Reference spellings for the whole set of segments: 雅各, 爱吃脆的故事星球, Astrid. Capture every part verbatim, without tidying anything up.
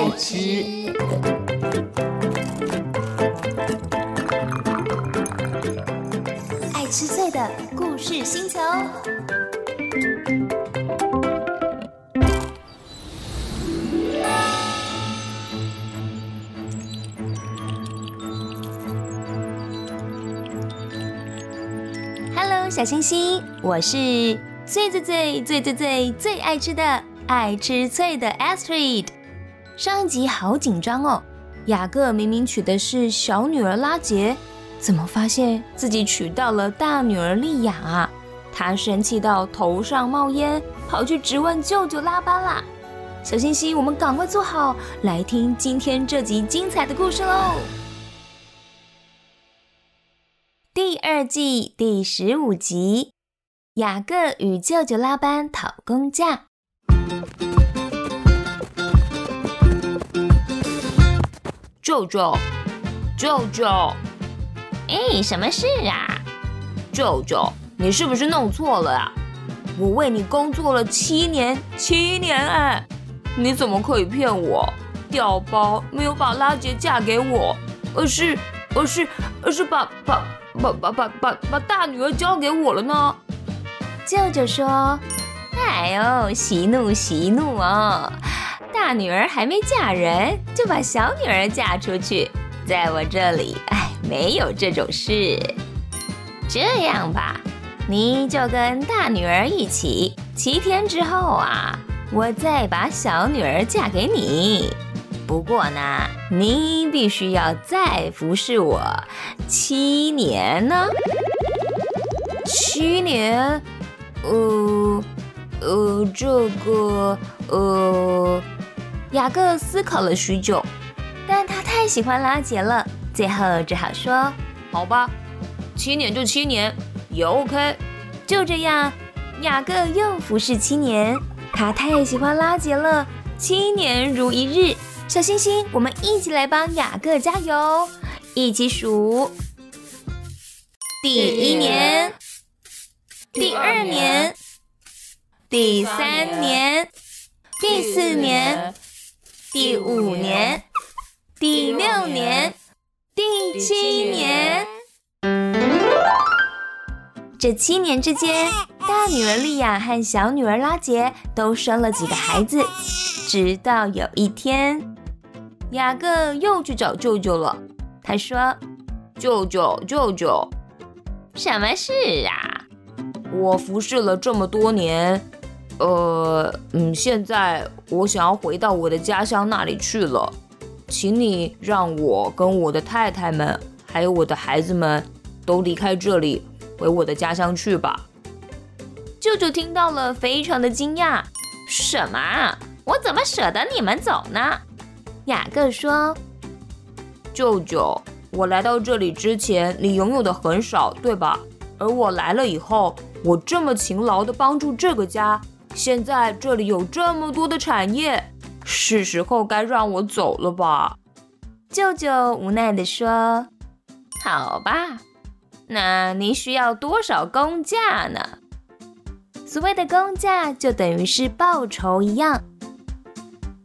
爱吃。爱吃脆的故事星球。Hello， 小星星，我是最最最最最最最爱吃的。爱吃脆的 Astrid， 上一集好紧张哦。雅各明明娶的是小女儿拉杰，怎么发现自己娶到了大女儿莉亚啊？他生气到头上冒烟，跑去质问舅舅拉班啦。小星星，我们赶快坐好，来听今天这集精彩的故事喽。第二季第十五集，雅各与舅舅拉班讨公价。舅舅，舅舅，哎，什么事啊？舅舅，你是不是弄错了啊？我为你工作了七年，七年哎，你怎么可以骗我？掉包没有把拉杰嫁给我，而是而是而是把把把把把把把大女儿交给我了呢？舅舅说：“哎呦，息怒息怒啊！”大女儿还没嫁人，就把小女儿嫁出去，在我这里，哎，没有这种事。这样吧，你就跟大女儿一起，七天之后啊，我再把小女儿嫁给你。不过呢，你必须要再服侍我七年呢。七年？呃，呃，这个，呃。雅各思考了许久，但他太喜欢拉杰了，最后只好说：“好吧，七年就七年，也 OK。”就这样，雅各又服侍七年。他太喜欢拉杰了，七年如一日。小星星，我们一起来帮雅各加油，一起数：第一年，第二年，第三年，第四年。第五年，第六年，第七年。这七年之间，大女儿莉亚和小女儿拉杰都生了几个孩子。直到有一天，雅各又去找舅舅了。他说：“舅舅，舅舅，什么事啊？我服侍了这么多年。”呃，嗯，现在我想要回到我的家乡那里去了，请你让我跟我的太太们，还有我的孩子们，都离开这里，回我的家乡去吧。舅舅听到了，非常的惊讶：“什么？我怎么舍得你们走呢？”雅各说：“舅舅，我来到这里之前，你拥有的很少，对吧？而我来了以后，我这么勤劳地帮助这个家。”现在这里有这么多的产业，是时候该让我走了吧。舅舅无奈地说：“好吧，那你需要多少工价呢？”所谓的工价就等于是报酬一样。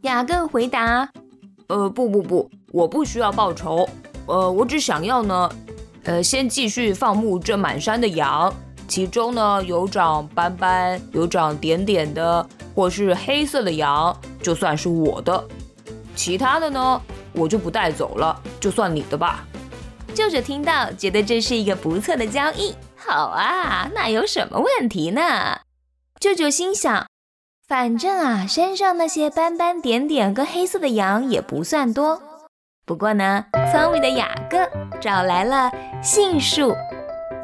雅各回答：“呃，不不不，我不需要报酬。呃，我只想要呢，呃，先继续放牧这满山的羊。”其中呢，有长斑斑，有长点点的，或是黑色的羊，就算是我的；其他的呢，我就不带走了，就算你的吧。舅舅听到，觉得这是一个不错的交易。好啊，那有什么问题呢？舅舅心想，反正啊，身上那些斑斑点点跟黑色的羊也不算多。不过呢，聪明的雅各找来了杏树、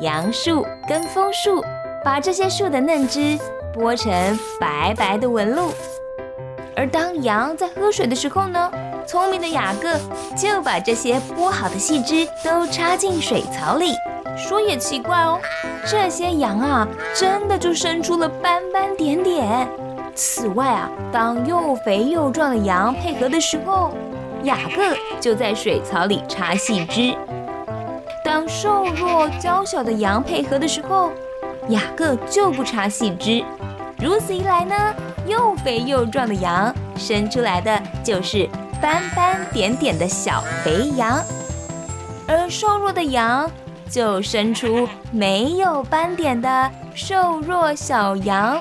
杨树跟枫树，把这些树的嫩枝剥成白白的纹路。而当羊在喝水的时候呢，聪明的雅各就把这些剥好的细枝都插进水槽里。说也奇怪哦，这些羊啊，真的就生出了斑斑点点。此外啊，当又肥又壮的羊配合的时候，雅各就在水槽里插细枝。当瘦弱娇小的羊配合的时候，雅各就不插细枝。如此一来呢，又肥又壮的羊生出来的就是斑斑点点的小肥羊，而瘦弱的羊就生出没有斑点的瘦弱小羊。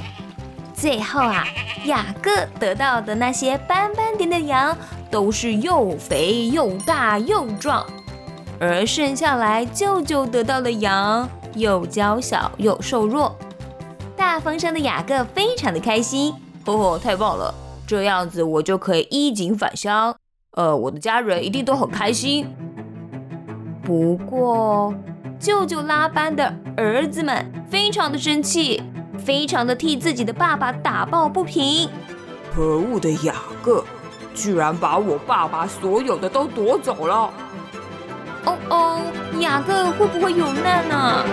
最后啊，雅各得到的那些斑斑点点的羊都是又肥又大又壮，而剩下来舅舅得到的羊又娇小又瘦弱。大风声的雅各非常的开心，哦，太棒了，这样子我就可以衣锦返乡，呃，我的家人一定都很开心。不过，舅舅拉班的儿子们非常的生气，非常的替自己的爸爸打抱不平。可恶的雅各，居然把我爸爸所有的都夺走了。哦哦，雅各会不会有难啊？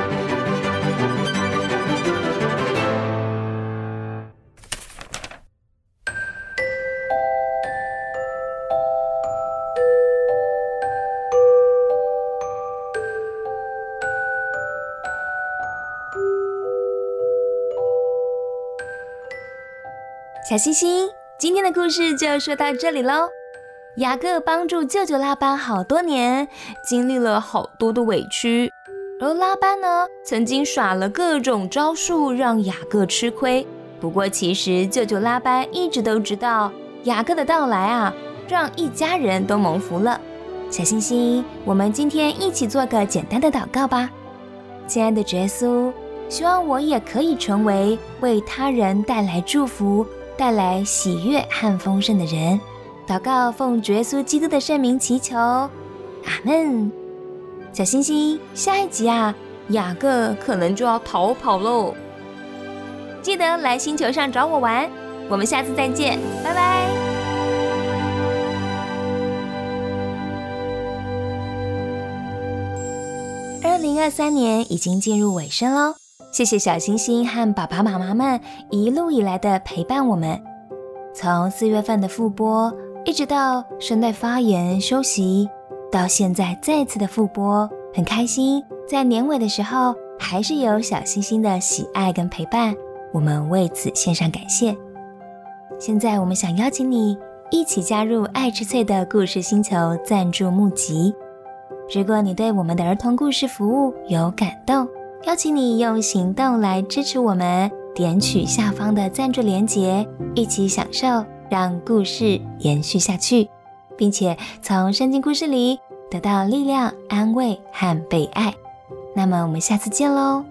小星星，今天的故事就说到这里咯。雅各帮助舅舅拉班好多年，经历了好多的委屈，而拉班呢，曾经耍了各种招数让雅各吃亏。不过其实舅舅拉班一直都知道雅各的到来啊，让一家人都蒙福了。小星星，我们今天一起做个简单的祷告吧。亲爱的耶稣，希望我也可以成为为他人带来祝福，带来喜悦和丰盛的人。祷告奉主耶稣基督的圣名祈求，阿们。小星星，下一集啊，雅各可能就要逃跑喽。记得来星球上找我玩，我们下次再见，拜拜。二零二三年已经进入尾声喽，谢谢小星星和爸爸妈妈们一路以来的陪伴我们，从四月份的复播一直到声带发炎休息，到现在再次的复播，很开心在年尾的时候还是有小星星的喜爱跟陪伴，我们为此献上感谢。现在我们想邀请你一起加入爱吃脆的故事星球赞助募集，如果你对我们的儿童故事服务有感动，邀请你用行动来支持我们，点取下方的赞助连结，一起享受让故事延续下去，并且从圣经故事里得到力量、安慰和被爱。那么我们下次见喽。